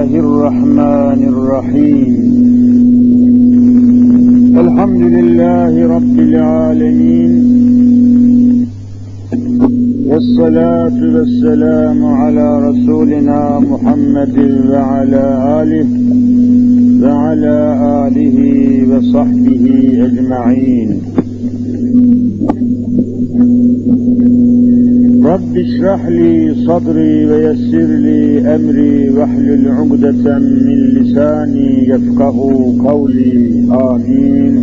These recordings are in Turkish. الله الرحمن الرحيم الحمد لله رب العالمين والصلاة والسلام على رسولنا محمد وعلى آله وصحبه أجمعين رب اشرح لي صدري ويسر لي أمري واحلل عقدة من لساني يفقه قولي آمين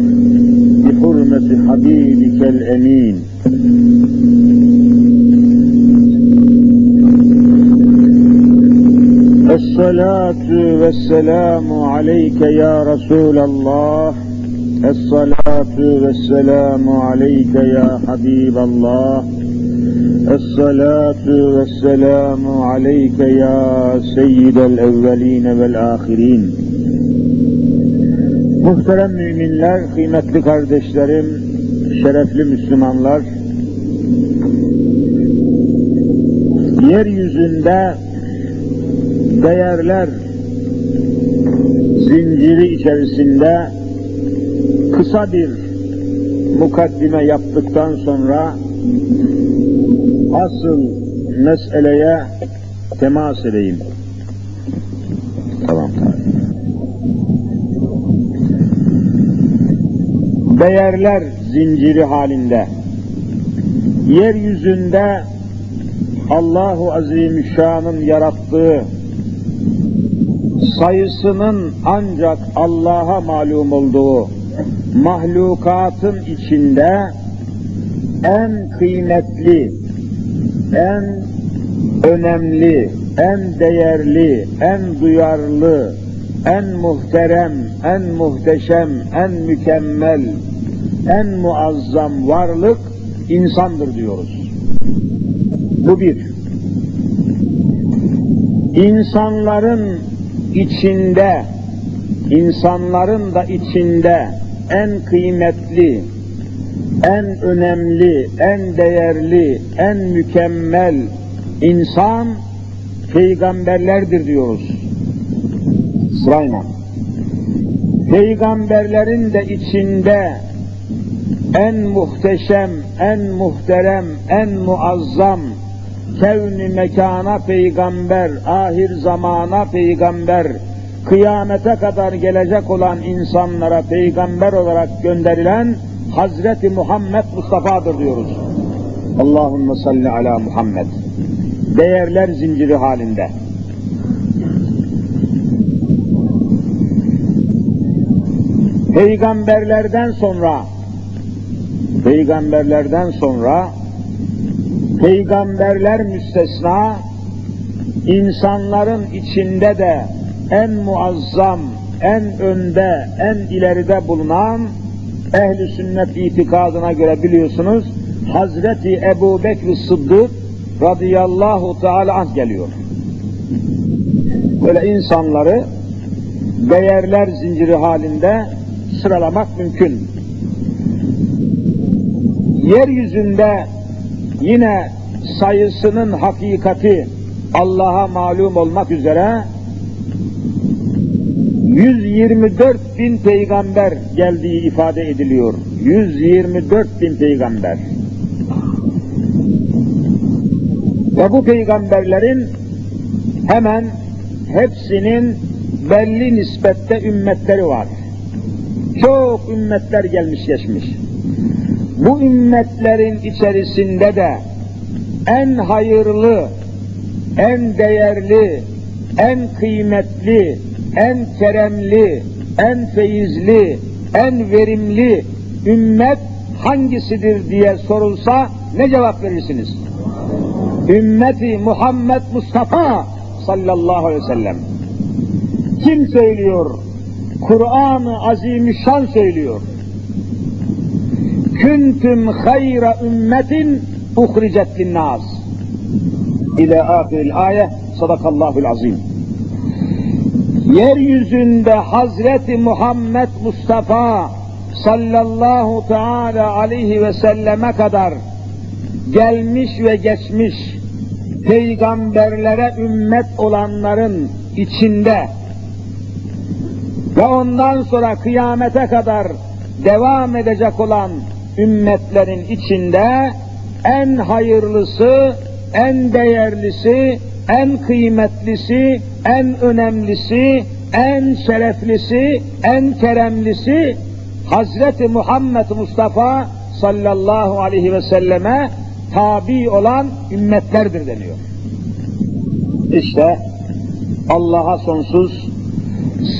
بحرمة حبيبك الأمين الصلاة والسلام عليك يا رسول الله الصلاة والسلام عليك يا حبيب الله الصلاة والسلام عليك يا سيد الأولين والآخرين. Muhterem müminler, kıymetli kardeşlerim, şerefli Müslümanlar, yeryüzünde değerler zinciri içerisinde kısa bir mukaddime yaptıktan sonra asıl meseleye temas edeyim. Tamam. Değerler zinciri halinde yeryüzünde Allahu Azimüşşan'ın yarattığı sayısının ancak Allah'a malum olduğu mahlukatın içinde en kıymetli, en önemli, en değerli, en duyarlı, en muhterem, en muhteşem, en mükemmel, en muazzam varlık insandır diyoruz. Bu bir. İnsanların da içinde en kıymetli, en önemli, en değerli, en mükemmel insan peygamberlerdir diyoruz. Sırayla. Peygamberlerin de içinde en muhteşem, en muhterem, en muazzam, kevni mekana peygamber, ahir zamana peygamber, kıyamete kadar gelecek olan insanlara peygamber olarak gönderilen Hazreti Muhammed Mustafa'dır diyoruz. Allahümme salli ala Muhammed. Değerler zinciri halinde. Peygamberlerden sonra peygamberler müstesna, insanların içinde de en muazzam, en önde, en ileride bulunan Ehl-i Sünnet itikadına göre biliyorsunuz Hazreti Ebu Bekr Sıddık radıyallahu teala anh geliyor. Böyle insanları değerler zinciri halinde sıralamak mümkün. Yeryüzünde yine sayısının hakikati Allah'a malum olmak üzere 124.000 peygamber geldiği ifade ediliyor. 124.000 peygamber. Ve bu peygamberlerin hemen hepsinin belli nispette ümmetleri var. Çok ümmetler gelmiş geçmiş. Bu ümmetlerin içerisinde de en hayırlı, en değerli, en kıymetli, en keremli, en feyizli, en verimli ümmet hangisidir diye sorulsa ne cevap verirsiniz? Ümmeti Muhammed Mustafa sallallahu aleyhi ve sellem. Kim söylüyor? Kur'an-ı Azimüşşan söylüyor. Küntüm hayra ümmetin uhricet linnâs. İlâ âhiril âye sadakallâhul azim. Yeryüzünde Hazreti Muhammed Mustafa sallallahu teala aleyhi ve selleme kadar gelmiş ve geçmiş peygamberlere ümmet olanların içinde ve ondan sonra kıyamete kadar devam edecek olan ümmetlerin içinde en hayırlısı, en değerlisi, en kıymetlisi, en önemlisi, en şereflisi, en keremlisi Hazreti Muhammed Mustafa sallallahu aleyhi ve selleme tabi olan ümmetlerdir deniyor. İşte Allah'a sonsuz,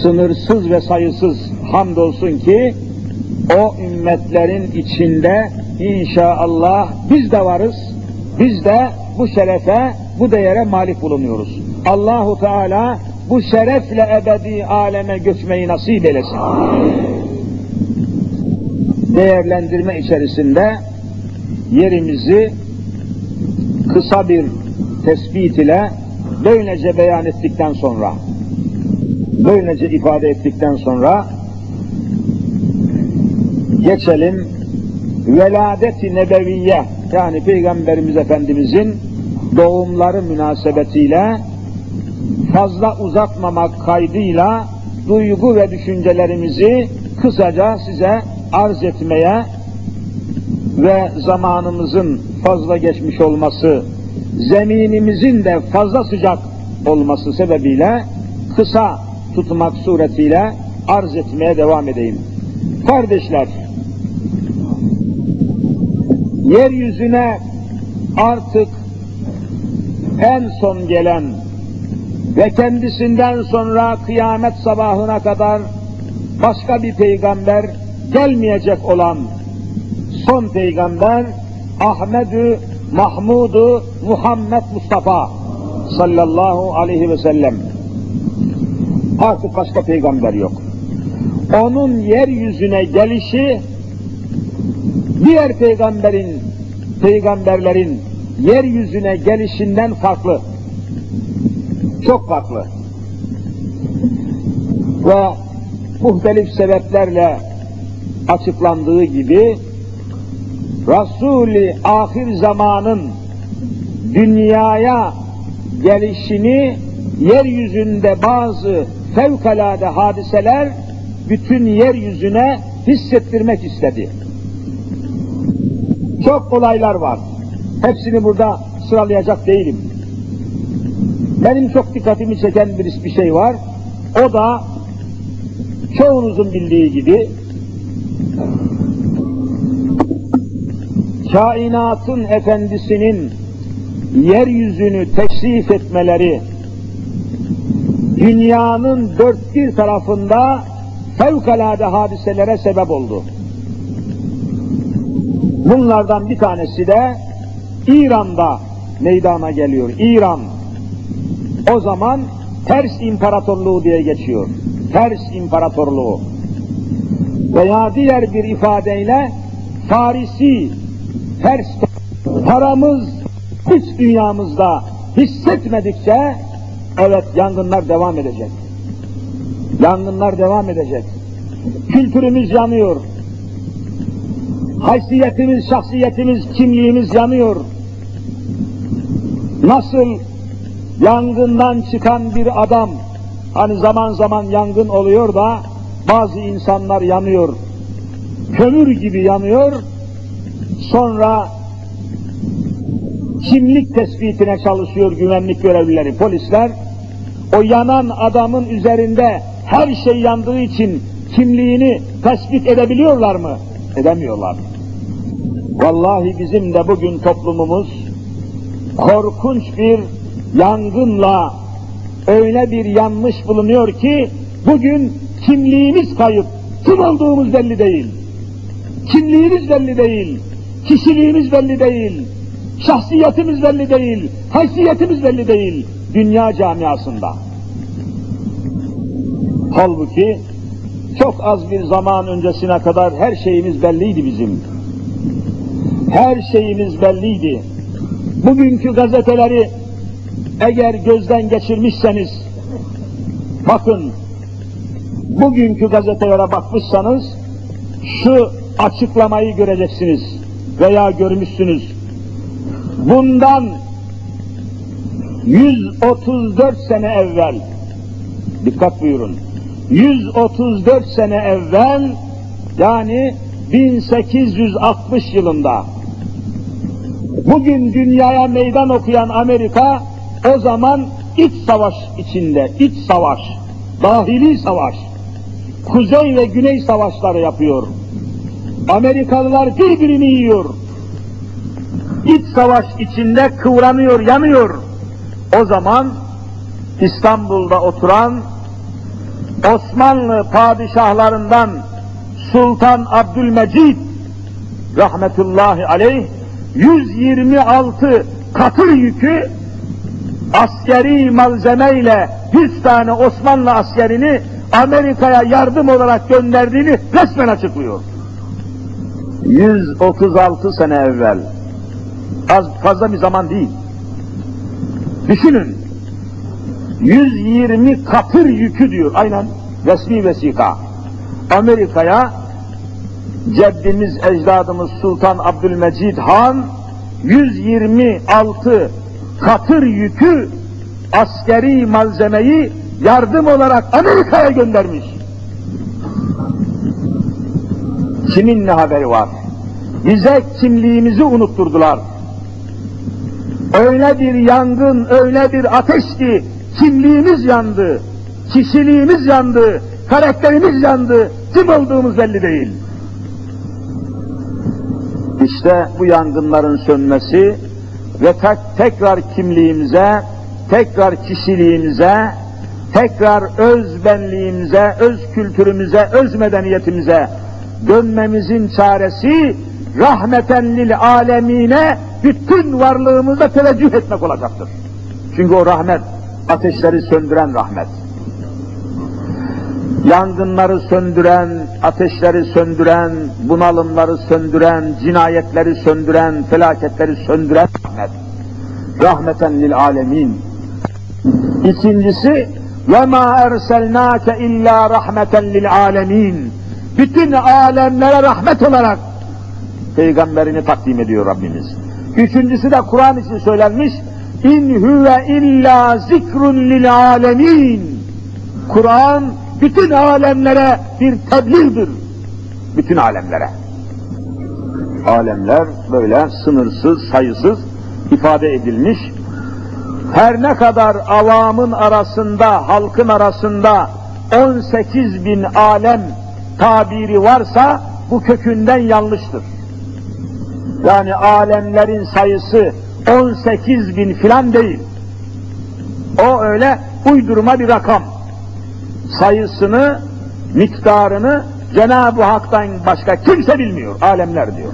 sınırsız ve sayısız hamdolsun ki o ümmetlerin içinde inşallah biz de varız, biz de bu şerefe, bu değere malik bulunuyoruz. Allahu Teala bu şerefle ebedi aleme göçmeyi nasip eylesin. Değerlendirme içerisinde yerimizi kısa bir tespit ile böylece beyan ettikten sonra, böylece ifade ettikten sonra geçelim veladet-i nebeviye, yani Peygamberimiz Efendimizin doğumları münasebetiyle fazla uzatmamak kaydıyla duygu ve düşüncelerimizi kısaca size arz etmeye ve zamanımızın fazla geçmiş olması, zeminimizin de fazla sıcak olması sebebiyle kısa tutmak suretiyle arz etmeye devam edeyim. Kardeşler, yeryüzüne artık en son gelen ve kendisinden sonra kıyamet sabahına kadar başka bir peygamber gelmeyecek olan son peygamber Ahmed-i Mahmud-u Muhammed Mustafa sallallahu aleyhi ve sellem. Artık başka peygamber yok. Onun yeryüzüne gelişi diğer peygamberlerin yeryüzüne gelişinden farklı. Çok farklı. Ve muhtelif sebeplerle açıklandığı gibi Resul-i ahir zamanın dünyaya gelişini yeryüzünde bazı fevkalade hadiseler bütün yeryüzüne hissettirmek istedi. Çok olaylar var. Hepsini burada sıralayacak değilim. Benim çok dikkatimi çeken bir şey var. O da çoğunuzun bildiği gibi kainatın efendisinin yeryüzünü teşrif etmeleri, dünyanın dört bir tarafında fevkalade hadiselere sebep oldu. Bunlardan bir tanesi de İran'da meydana geliyor. İran o zaman Pers İmparatorluğu diye geçiyor. Pers İmparatorluğu veya diğer bir ifadeyle Farisi Pers. Paramız hiç dünyamızda hissetmedikçe evet yangınlar devam edecek. Yangınlar devam edecek. Kültürümüz yanıyor. Haysiyetimiz, şahsiyetimiz, kimliğimiz yanıyor. Nasıl yangından çıkan bir adam, hani zaman zaman yangın oluyor da bazı insanlar yanıyor. Kömür gibi yanıyor. Sonra kimlik tespitine çalışıyor güvenlik görevlileri, polisler. O yanan adamın üzerinde her şey yandığı için kimliğini tespit edebiliyorlar mı? Edemiyorlar. Vallahi bizim de bugün toplumumuz korkunç bir yangınla öyle bir yanmış bulunuyor ki bugün kimliğimiz kayıp. Kim olduğumuz belli değil. Kimliğimiz belli değil. Kişiliğimiz belli değil. Şahsiyetimiz belli değil. Haysiyetimiz belli değil. Dünya camiasında. Halbuki çok az bir zaman öncesine kadar her şeyimiz belliydi bizim. Her şeyimiz belliydi. Bugünkü gazeteleri eğer gözden geçirmişseniz, bakın, bugünkü gazetelere bakmışsanız şu açıklamayı göreceksiniz veya görmüşsünüz. Bundan 134 sene evvel Dikkat buyurun. 134 sene evvel, yani 1860 yılında, bugün dünyaya meydan okuyan Amerika, o zaman iç savaş içinde, iç savaş, dahili savaş, kuzey ve güney savaşları yapıyor. Amerikalılar birbirini yiyor. İç savaş içinde kıvranıyor, yanıyor. O zaman İstanbul'da oturan Osmanlı padişahlarından Sultan Abdülmecid rahmetullahi aleyh 126 katır yükü askeri malzemeyle 100 tane Osmanlı askerini Amerika'ya yardım olarak gönderdiğini resmen açıklıyor. 136 sene evvel. Az fazla bir zaman değil. Düşünün. 120 katır yükü diyor. Aynen resmi vesika. Amerika'ya ceddimiz, ecdadımız Sultan Abdülmecid Han 126 katır yükü askeri malzemeyi yardım olarak Amerika'ya göndermiş. Kimin ne haberi var? Bize kimliğimizi unutturdular. Öyle bir yangın, öyle bir ateş ki kimliğimiz yandı, kişiliğimiz yandı, karakterimiz yandı, kim olduğumuz belli değil. İşte bu yangınların sönmesi ve tekrar kimliğimize, tekrar kişiliğimize, tekrar öz benliğimize, öz kültürümüze, öz medeniyetimize dönmemizin çaresi rahmeten lil alemine bütün varlığımızda teveccüh etmek olacaktır. Çünkü o rahmet, ateşleri söndüren rahmet. Yangınları söndüren, ateşleri söndüren, bunalımları söndüren, cinayetleri söndüren, felaketleri söndüren rahmet. Rahmeten lil alemin. İkincisi, وَمَا اَرْسَلْنَاكَ اِلَّا رَحْمَةً لِلْعَالَمِينَ. Bütün alemlere rahmet olarak peygamberini takdim ediyor Rabbimiz. Üçüncüsü de Kur'an için söylenmiş, اِنْ هُوَ اِلَّا ذِكْرٌ لِلْعَالَمِينَ. Kur'an bütün alemlere bir tebliğdir. Bütün alemlere. Alemler böyle sınırsız, sayısız ifade edilmiş. Her ne kadar avamın arasında, halkın arasında 18 bin alem tabiri varsa bu kökünden yanlıştır. Yani alemlerin sayısı 18 bin filan değil. O öyle uydurma bir rakam. Sayısını, miktarını Cenab-ı Hak'tan başka kimse bilmiyor. Alemler diyor.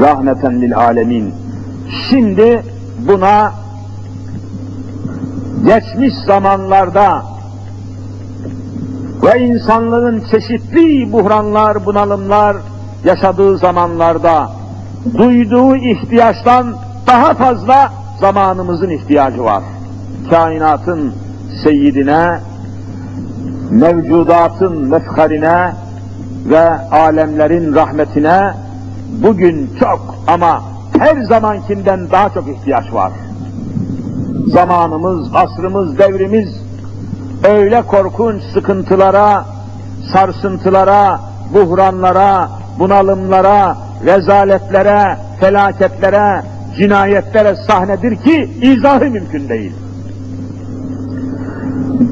Rahmeten lil alemin. Şimdi buna geçmiş zamanlarda ve insanlığın çeşitli buhranlar, bunalımlar yaşadığı zamanlarda duyduğu ihtiyaçtan daha fazla zamanımızın ihtiyacı var. Kainatın seyyidine, mevcudatın mefkarine ve alemlerin rahmetine bugün çok ama her zamankinden daha çok ihtiyaç var. Zamanımız, asrımız, devrimiz öyle korkunç sıkıntılara, sarsıntılara, buhranlara, bunalımlara, rezaletlere, felaketlere, cinayetlere sahnedir ki izahı mümkün değil.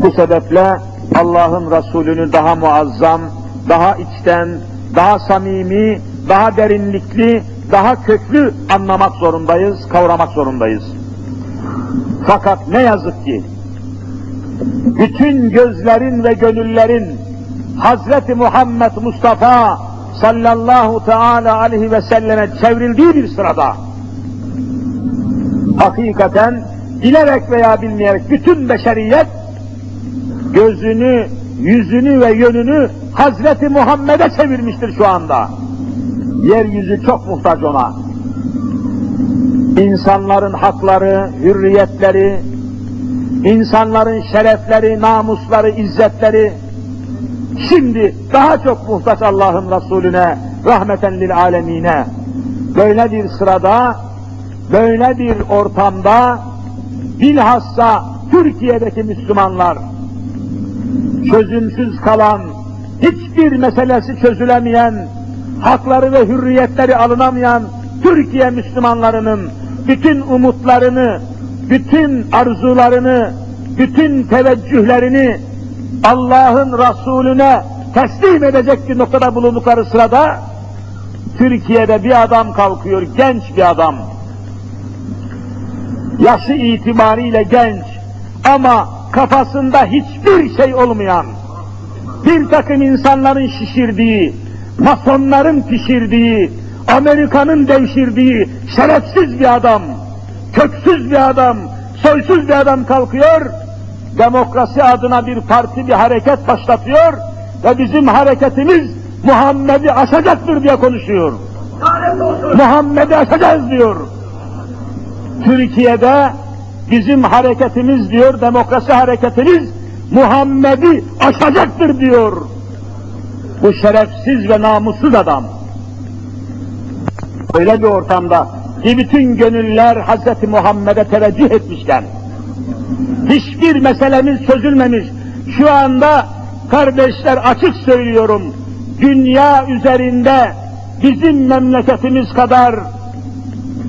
Bu sebeple Allah'ın Resulü'nü daha muazzam, daha içten, daha samimi, daha derinlikli, daha köklü anlamak zorundayız, kavramak zorundayız. Fakat ne yazık ki bütün gözlerin ve gönüllerin Hazreti Muhammed Mustafa sallallahu teala aleyhi ve selleme çevrildiği bir sırada hakikaten bilerek veya bilmeyerek bütün beşeriyet gözünü, yüzünü ve yönünü Hazreti Muhammed'e çevirmiştir şu anda. Yeryüzü çok muhtaç ona. İnsanların hakları, hürriyetleri, insanların şerefleri, namusları, izzetleri şimdi daha çok muhtaç Allah'ın Resulüne, rahmeten lil alemine. Böyle bir sırada, böyle bir ortamda bilhassa Türkiye'deki Müslümanlar çözümsüz kalan, hiçbir meselesi çözülemeyen, hakları ve hürriyetleri alınamayan Türkiye Müslümanlarının bütün umutlarını, bütün arzularını, bütün teveccühlerini Allah'ın Resulüne teslim edecek bir noktada bulundukları sırada Türkiye'de bir adam kalkıyor, genç bir adam. Yaşı itibariyle genç ama kafasında hiçbir şey olmayan, bir takım insanların şişirdiği, masonların pişirdiği, Amerika'nın devşirdiği şerefsiz bir adam, köksüz bir adam, soysuz bir adam kalkıyor, demokrasi adına bir parti, bir hareket başlatıyor ve bizim hareketimiz Muhammed'i aşacaktır diye konuşuyor. Muhammed'i aşacağız diyor. Türkiye'de bizim hareketimiz diyor, demokrasi hareketimiz Muhammed'i aşacaktır diyor. Bu şerefsiz ve namussuz adam. Öyle bir ortamda ki bütün gönüller Hz. Muhammed'e teveccüh etmişken, hiçbir meselemiz çözülmemiş. Şu anda kardeşler açık söylüyorum, dünya üzerinde bizim memleketimiz kadar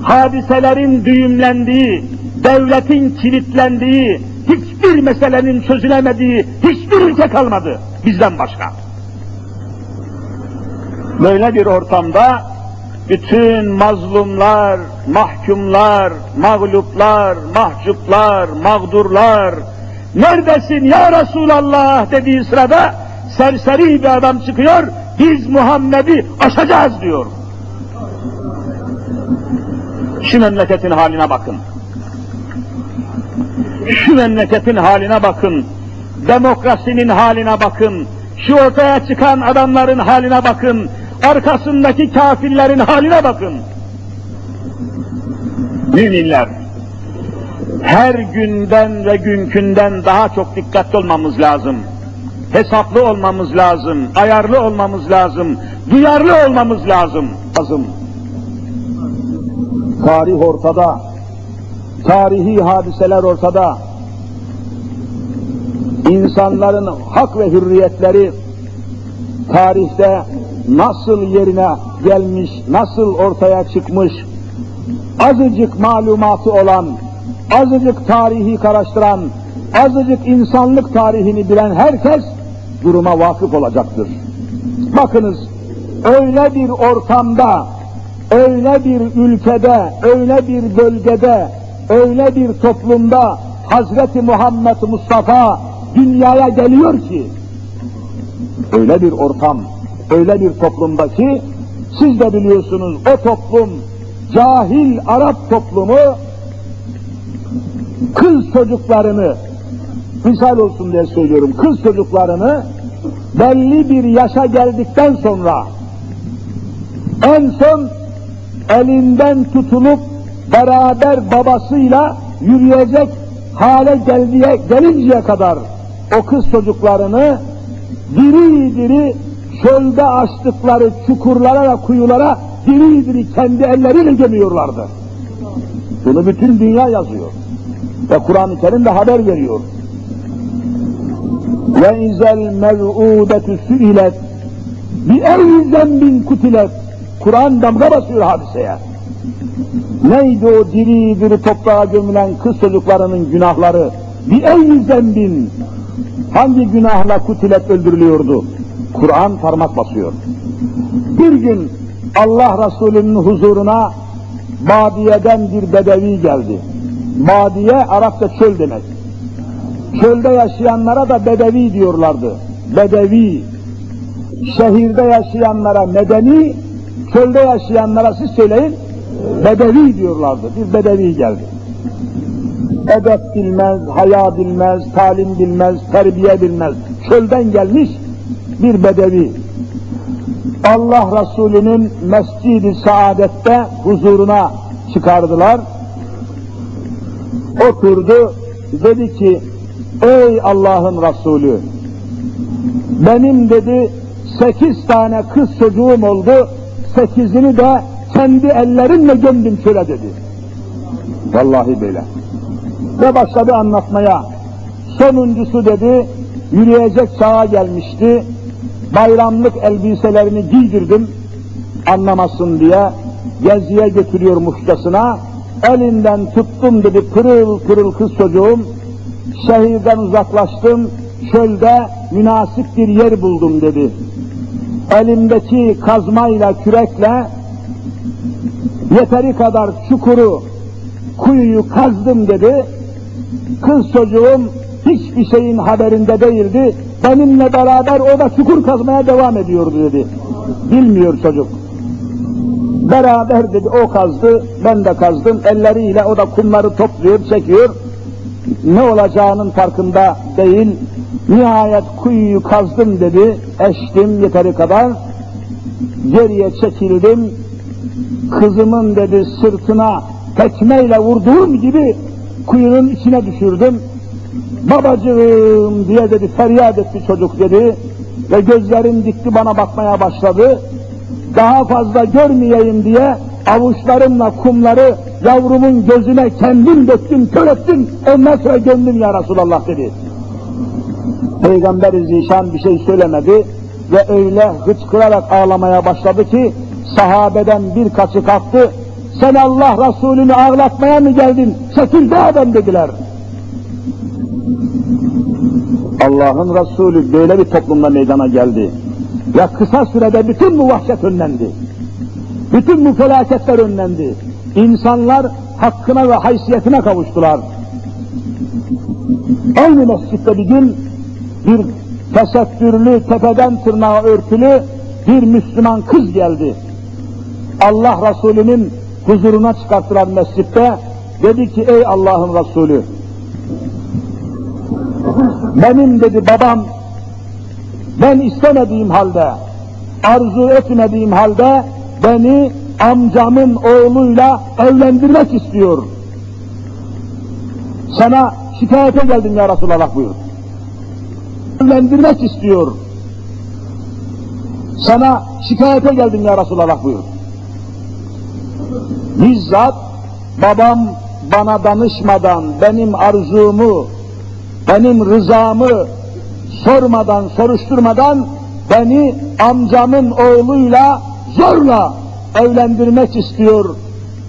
hadiselerin düğümlendiği, devletin kilitlendiği, hiçbir meselenin çözülemediği hiçbir ülke kalmadı bizden başka. Böyle bir ortamda bütün mazlumlar, mahkumlar, mağluplar, mahcuplar, mağdurlar, neredesin ya Resulallah dediği sırada serseri bir adam çıkıyor, biz Muhammed'i aşacağız diyor. Şu memleketin haline bakın. Şu memleketin haline bakın. Demokrasinin haline bakın. Şu ortaya çıkan adamların haline bakın. Arkasındaki kafirlerin haline bakın. Müminler, her günden ve günkünden daha çok dikkatli olmamız lazım. Hesaplı olmamız lazım, ayarlı olmamız lazım, duyarlı olmamız lazım. Tarih ortada, tarihi hadiseler ortada, insanların hak ve hürriyetleri tarihte nasıl yerine gelmiş, nasıl ortaya çıkmış, azıcık malumatı olan, azıcık tarihi karıştıran, azıcık insanlık tarihini bilen herkes duruma vakıf olacaktır. Bakınız, öyle bir ortamda, öyle bir ülkede, öyle bir bölgede, öyle bir toplumda Hazreti Muhammed Mustafa dünyaya geliyor ki, öyle bir ortam, öyle bir toplumdaki, siz de biliyorsunuz o toplum, cahil Arap toplumu, kız çocuklarını, misal olsun diye söylüyorum, kız çocuklarını belli bir yaşa geldikten sonra, en son elinden tutulup beraber babasıyla yürüyecek hale gelinceye kadar o kız çocuklarını diri diri çölde açtıkları çukurlara ve kuyulara diri diri kendi elleriyle gömüyorlardı. Bunu bütün dünya yazıyor. Ve Kur'an-ı Kerim de haber veriyor. وَاِذَا الْمَلْعُودَةُ سُئِلَتْ بِاَيْ ذَنْبٍ كُتِلَتْ Kur'an damga basıyor hadiseye. Neydi o diri diri toprağa gömülen kız çocuklarının günahları? بِاَيْ ذَنْبٍ Hangi günahla kutilet öldürülüyordu? Kur'an parmak basıyor. Bir gün Allah Resulü'nün huzuruna Badiye'den bir bedevi geldi. Badiye, Arapça çöl demek. Çölde yaşayanlara da bedevi diyorlardı. Bedevi. Şehirde yaşayanlara medeni, çölde yaşayanlara siz söyleyin, bedevi diyorlardı. Bir bedevi geldi. Edep bilmez, haya bilmez, talim bilmez, terbiye bilmez. Çölden gelmiş bir bedevi. Allah Resulü'nün Mescid-i Saadet'te huzuruna çıkardılar. Oturdu, dedi ki, ey Allah'ın Resulü, benim dedi 8 tane kız çocuğum oldu, 8'ini de kendi ellerimle gömdüm çöle dedi. Vallahi böyle. ve başladı anlatmaya. Sonuncusu dedi, yürüyecek çağa gelmişti, bayramlık elbiselerini giydirdim, anlamasın diye, geziye götürüyormuşçasına, elinden tuttum dedi, pırıl pırıl kız çocuğum, şehirden uzaklaştım, çölde münasip bir yer buldum dedi. Elimdeki kazmayla, kürekle yeteri kadar çukuru, kuyuyu kazdım dedi. Kız çocuğum hiçbir şeyin haberinde değildi. Benimle beraber o da çukur kazmaya devam ediyordu dedi. Bilmiyor çocuk. Beraber dedi, o kazdı, ben de kazdım. Elleriyle o da kumları topluyor, çekiyor. Ne olacağının farkında değil. Nihayet kuyuyu kazdım dedi, eştim yeteri kadar. Geriye çekildim. Kızımın dedi sırtına tekmeyle vurduğum gibi kuyunun içine düşürdüm. Babacığım diye dedi feryat etti çocuk dedi ve gözlerim dikti bana bakmaya başladı. Daha fazla görmeyeyim diye avuçlarımla kumları yavrumun gözüne kendim döktüm, kör ettim, ondan sonra gömdüm ya Resulallah dedi. Peygamber-i Zişan bir şey söylemedi ve öyle hıçkırarak ağlamaya başladı ki sahabeden birkaçı kalktı. Sen Allah Resulü'nü ağlatmaya mı geldin? Çekil be adam dediler. Allah'ın Resulü böyle bir toplumda meydana geldi. Ya kısa sürede bütün bu vahşet önlendi. Bütün bu felaketler önlendi. İnsanlar hakkına ve haysiyetine kavuştular. Aynı mescitte bir gün bir tesettürlü, tepeden tırnağa örtülü bir Müslüman kız geldi. Allah Resulü'nün huzuruna çıkartılan mescitte dedi ki ey Allah'ın Resulü, benim dedi babam, ben istemediğim halde, arzu etmediğim halde beni amcamın oğluyla evlendirmek istiyor. Sana şikayete geldim ya Resulallah buyur. Evlendirmek istiyor. Sana şikayete geldim ya Resulallah buyur. Bizzat babam bana danışmadan, benim arzumu, benim rızamı sormadan, soruşturmadan beni amcamın oğluyla zorla evlendirmek istiyor.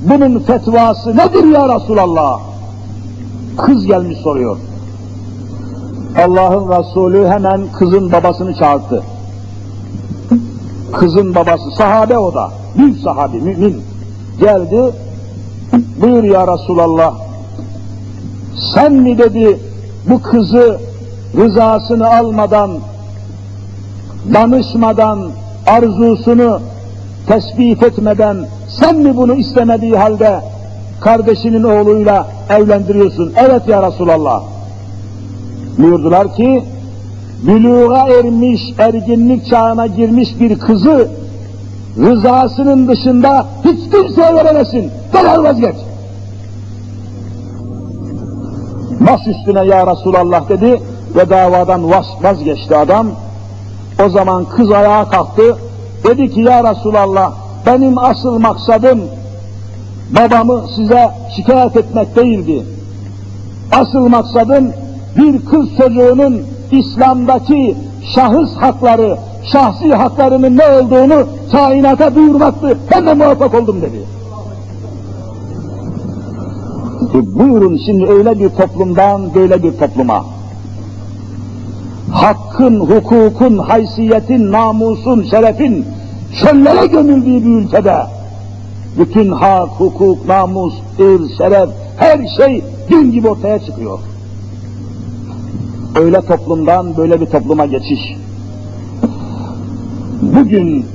Bunun fetvası nedir ya Resulallah? Kız gelmiş soruyor. Allah'ın Resulü hemen kızın babasını çağırdı. Kızın babası sahabe o da, büyük sahabe, mümin. Geldi, buyur ya Resulallah, sen mi dedi bu kızı rızasını almadan, danışmadan, arzusunu tespit etmeden, sen mi bunu istemediği halde kardeşinin oğluyla evlendiriyorsun? Evet ya Resulallah. Buyurdular ki, büluğa ermiş, erginlik çağına girmiş bir kızı rızasının dışında hiç kimseye veremesin. Derhal vazgeç. Baş üstüne ya Resulallah dedi ve davadan vazgeçti adam. O zaman kız ayağa kalktı. Dedi ki ya Resulallah, benim asıl maksadım babamı size şikayet etmek değildi. Asıl maksadım bir kız çocuğunun İslam'daki şahıs hakları, şahsi haklarının ne olduğunu kainata duyurmaktı. Ben de muvaffak oldum dedi. Buyurun şimdi öyle bir toplumdan böyle bir topluma. Hakkın, hukukun, haysiyetin, namusun, şerefin çöllere gömüldüğü bir ülkede bütün hak, hukuk, namus, ırz, şeref, her şey gün gibi ortaya çıkıyor. Öyle toplumdan böyle bir topluma geçiş. Bugün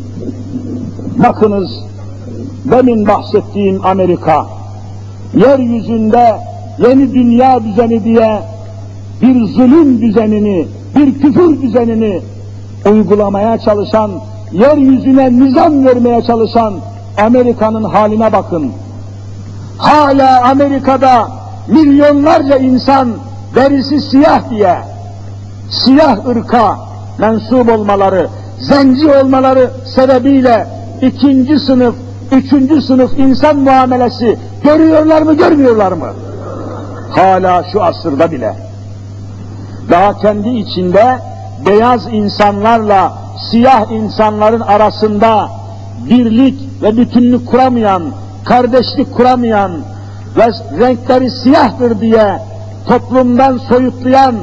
bakınız, demin bahsettiğim Amerika, yeryüzünde yeni dünya düzeni diye bir zulüm düzenini, bir küfür düzenini uygulamaya çalışan, yeryüzüne nizam vermeye çalışan Amerika'nın haline bakın. Hala Amerika'da milyonlarca insan derisi siyah diye, siyah ırka mensup olmaları, zenci olmaları sebebiyle ikinci sınıf, üçüncü sınıf insan muamelesi görüyorlar mı, görmüyorlar mı? Hala şu asırda bile. Daha kendi içinde beyaz insanlarla siyah insanların arasında birlik ve bütünlük kuramayan, kardeşlik kuramayan ve renkleri siyahtır diye toplumdan soyutlayan,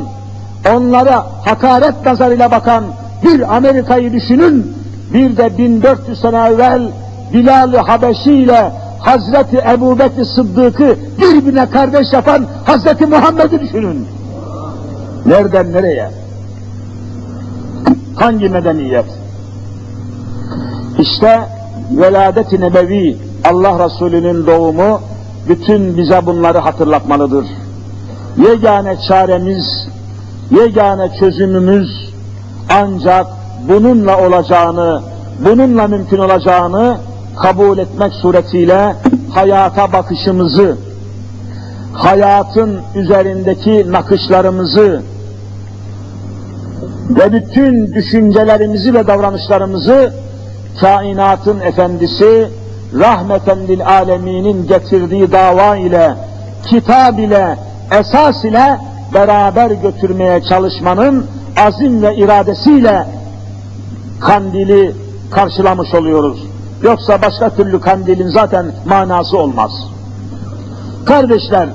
onlara hakaret nazarıyla bakan bir Amerika'yı düşünün, bir de 1400 sene evvel Bilal-i Habeşi ile Hazreti Ebubekir Sıddık'ı birbirine kardeş yapan Hazreti Muhammed'i düşünün. Nereden nereye? Hangi medeniyet? İşte veladet-i nebevi, Allah Resulü'nün doğumu bütün bize bunları hatırlatmalıdır. Yegane çaremiz, yegane çözümümüz ancak bununla olacağını, bununla mümkün olacağını kabul etmek suretiyle hayata bakışımızı, hayatın üzerindeki nakışlarımızı ve bütün düşüncelerimizi ve davranışlarımızı kainatın efendisi, rahmeten lil aleminin getirdiği dava ile, kitab ile, esas ile beraber götürmeye çalışmanın azim ve iradesiyle kandili karşılamış oluyoruz. Yoksa başka türlü kandilin zaten manası olmaz. Kardeşler,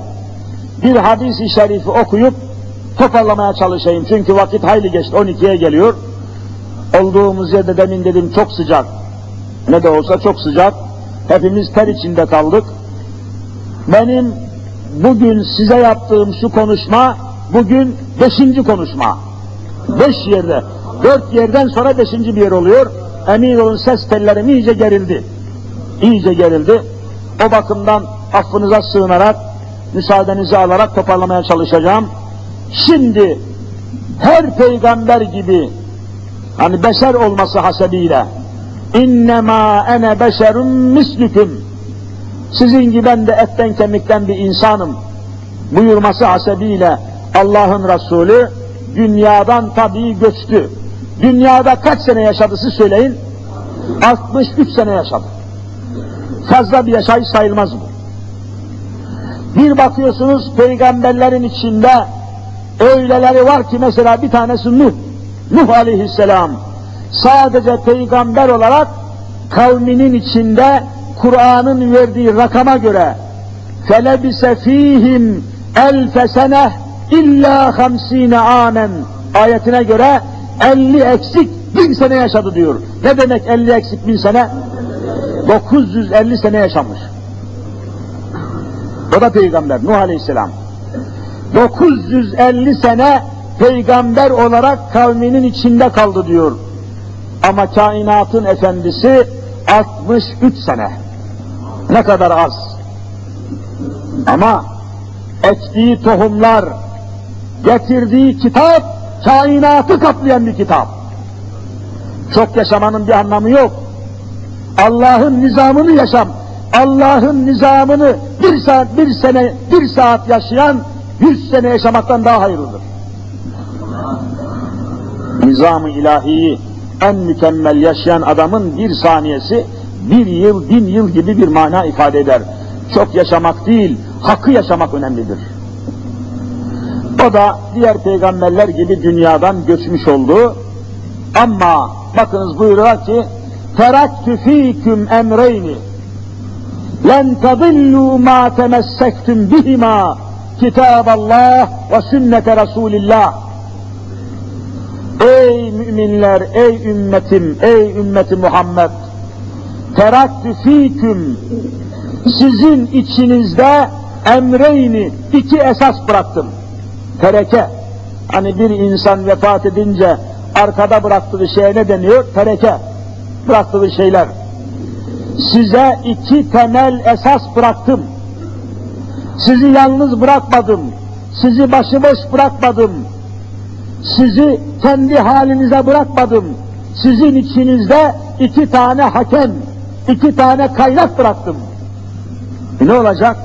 bir hadis-i şerifi okuyup toparlamaya çalışayım. Çünkü vakit hayli geçti, 12'ye geliyor. Olduğumuz yerde demin dedim çok sıcak. Ne de olsa çok sıcak. Hepimiz ter içinde kaldık. Benim bugün size yaptığım şu konuşma, bugün 5. konuşma. 4 yerden sonra 5. bir yer oluyor. Emin olun ses tellerim iyice gerildi. O bakımdan affınıza sığınarak, müsaadenizi alarak toparlamaya çalışacağım. Şimdi her peygamber gibi, hani beşer olması hasebiyle, İnnemâ ene beşerun mislüküm, sizin gibi ben de etten kemikten bir insanım buyurması hasebiyle Allah'ın Resulü dünyadan tabii göçtü. Dünyada kaç sene yaşadı siz söyleyin? 63 sene yaşadı. Fazla bir yaşayış sayılmaz bu. Bir bakıyorsunuz peygamberlerin içinde öyleleri var ki mesela bir tanesi Nuh aleyhisselam. Sadece peygamber olarak kavminin içinde Kur'an'ın verdiği rakama göre فَلَبِسَ ف۪يهِمْ اَلْفَ سَنَهْ اِلَّا خَمْس۪ينَ آمَنْ ayetine göre 50 eksik 1000 sene yaşadı diyor. Ne demek 50 eksik 1000 sene? 950 sene yaşamış. O da peygamber Nuh aleyhisselam. 950 sene peygamber olarak kavminin içinde kaldı diyor. Ama kainatın efendisi 63 sene. Ne kadar az. Ama ektiği tohumlar, getirdiği kitap, kainatı kaplayan bir kitap. Çok yaşamanın bir anlamı yok. Allah'ın nizamını yaşam. Allah'ın nizamını bir saat yaşayan 100 sene yaşamaktan daha hayırlıdır. Nizam-ı ilahiyi en mükemmel yaşayan adamın 1 saniyesi 1 yıl, 1000 yıl gibi bir mana ifade eder. Çok yaşamak değil, hakkı yaşamak önemlidir. O da diğer peygamberler gibi dünyadan göçmüş oldu. Ama bakınız buyuruyor ki تَرَكْتُ ف۪يكُمْ اَمْرَيْنِ لَنْ تَضِلُّوا مَا تَمَسَّكْتُمْ بِهِمَا كِتَابَ اللّٰهِ وَسُنَّةَ رَسُولِ اللّٰهِ. Ey müminler, ey ümmetim, ey ümmeti Muhammed, terakki fiküm, sizin içinizde emreyni, 2 esas bıraktım. Tereke, hani bir insan vefat edince arkada bıraktığı şeye ne deniyor? Tereke, bıraktığı şeyler. Size 2 temel esas bıraktım. Sizi yalnız bırakmadım, sizi başıboş bırakmadım. Sizi kendi halinize bırakmadım. Sizin içinizde 2 tane hakem, 2 tane kaynak bıraktım. Ne olacak?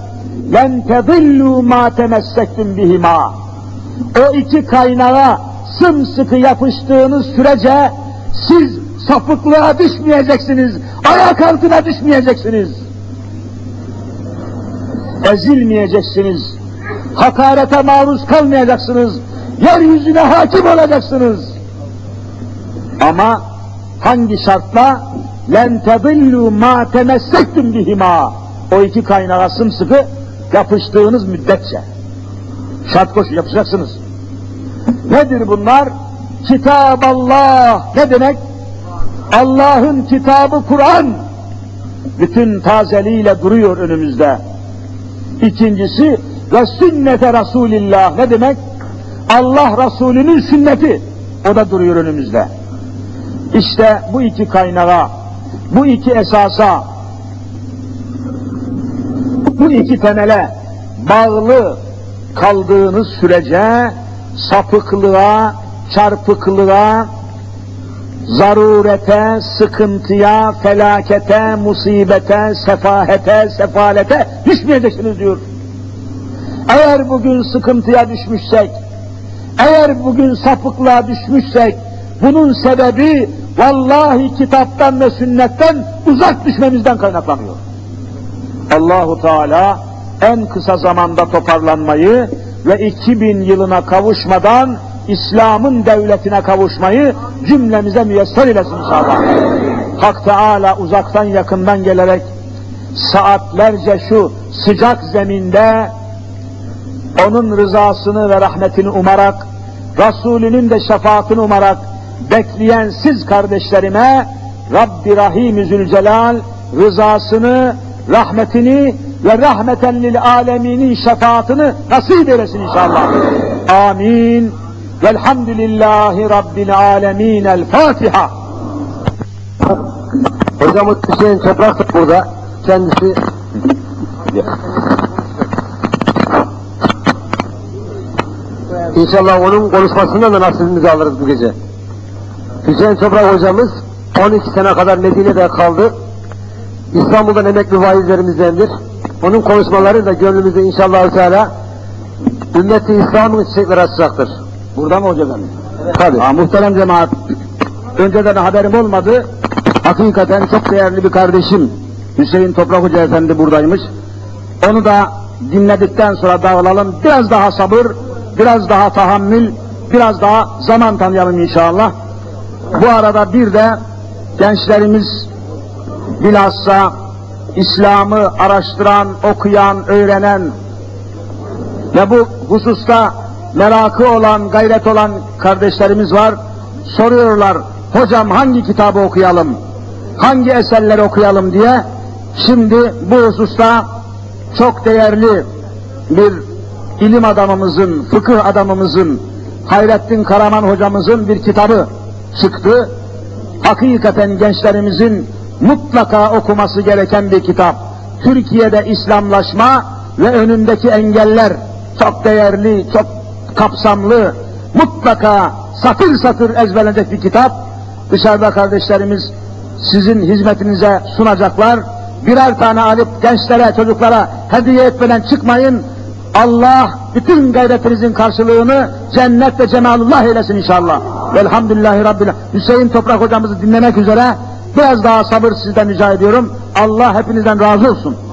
لَنْ تَضِلُّوا مَا تَمَسَّكْتُمْ بِهِمَا. O 2 kaynağa sımsıkı yapıştığınız sürece siz sapıklığa düşmeyeceksiniz, ayak altına düşmeyeceksiniz. Ezilmeyeceksiniz, hakarete maruz kalmayacaksınız, yeryüzüne hakim olacaksınız. Ama hangi şartla? لَنْ تَضِلُّوا مَا تَمَسَّكْتُمْ بِهِمَا O iki kaynağa sımsıkı yapıştığınız müddetçe. Şart koşu yapışacaksınız. Nedir bunlar? Kitaballah. Ne demek? Allah'ın kitabı Kur'an. Bütün tazeliğiyle duruyor önümüzde. İkincisi ve sünnete Rasulillah. Ne demek? Allah Resulünün sünneti. O da duruyor önümüzde. İşte bu iki kaynağa, bu iki esasa, bu iki temele bağlı kaldığınız sürece sapıklığa, çarpıklığa, zarurete, sıkıntıya, felakete, musibete, sefahete, sefalete düşmeyeceksiniz diyor. Eğer bugün sıkıntıya düşmüşsek, eğer bugün sapıklığa düşmüşsek, bunun sebebi vallahi kitaptan ve sünnetten uzak düşmemizden kaynaklanıyor. Allahu Teala en kısa zamanda toparlanmayı ve 2000 yılına kavuşmadan İslam'ın devletine kavuşmayı cümlemize müyesser eylesin inşallah. Hak Teala uzaktan yakından gelerek saatlerce şu sıcak zeminde onun rızasını ve rahmetini umarak, Resulünün de şefaatini umarak bekleyen siz kardeşlerime Rabbi Rahim-i Zülcelal rızasını, rahmetini ve rahmeten lil aleminin şefaatini nasip eylesin inşallah. Amin. Velhamdülillahi Rabbil alemin. El Fatiha. Hocam Hüseyin Toprak burada. Kendisi İnşallah onun konuşmasından da nasibimizi alırız bu gece. Hüseyin Toprak hocamız 12 sene kadar Medine'de kaldı. İstanbul'dan emekli vaizlerimizdendir. Onun konuşmaları da gönlümüzde inşallah Teala ümmeti İslam'ın çiçekleri açacaktır. Burada mı hocam? Evet. Tabii. Muhterem cemaat, önceden haberim olmadı. Hakikaten çok değerli bir kardeşim Hüseyin Toprak Hoca Efendi buradaymış. Onu da dinledikten sonra dağılalım. Biraz daha sabır, biraz daha tahammül, biraz daha zaman tanıyalım inşallah. Bu arada bir de gençlerimiz bilhassa İslam'ı araştıran, okuyan, öğrenen ve bu hususta merakı olan, gayret olan kardeşlerimiz var. Soruyorlar, hocam hangi kitabı okuyalım, hangi eserleri okuyalım diye. Şimdi bu hususta çok değerli bir ilim adamımızın, fıkıh adamımızın, Hayrettin Karaman hocamızın bir kitabı çıktı. Hakikaten gençlerimizin mutlaka okuması gereken bir kitap. Türkiye'de İslamlaşma ve önündeki engeller. Çok değerli, çok kapsamlı, mutlaka satır satır ezberlenecek bir kitap. Dışarıda kardeşlerimiz sizin hizmetinize sunacaklar. Birer tane alıp gençlere, çocuklara hediye etmeden çıkmayın. Allah bütün gayretinizin karşılığını cennet ve cemalullah eylesin inşallah. Velhamdülillahi Rabbil alemin. Hüseyin Toprak hocamızı dinlemek üzere biraz daha sabır sizden rica ediyorum. Allah hepinizden razı olsun.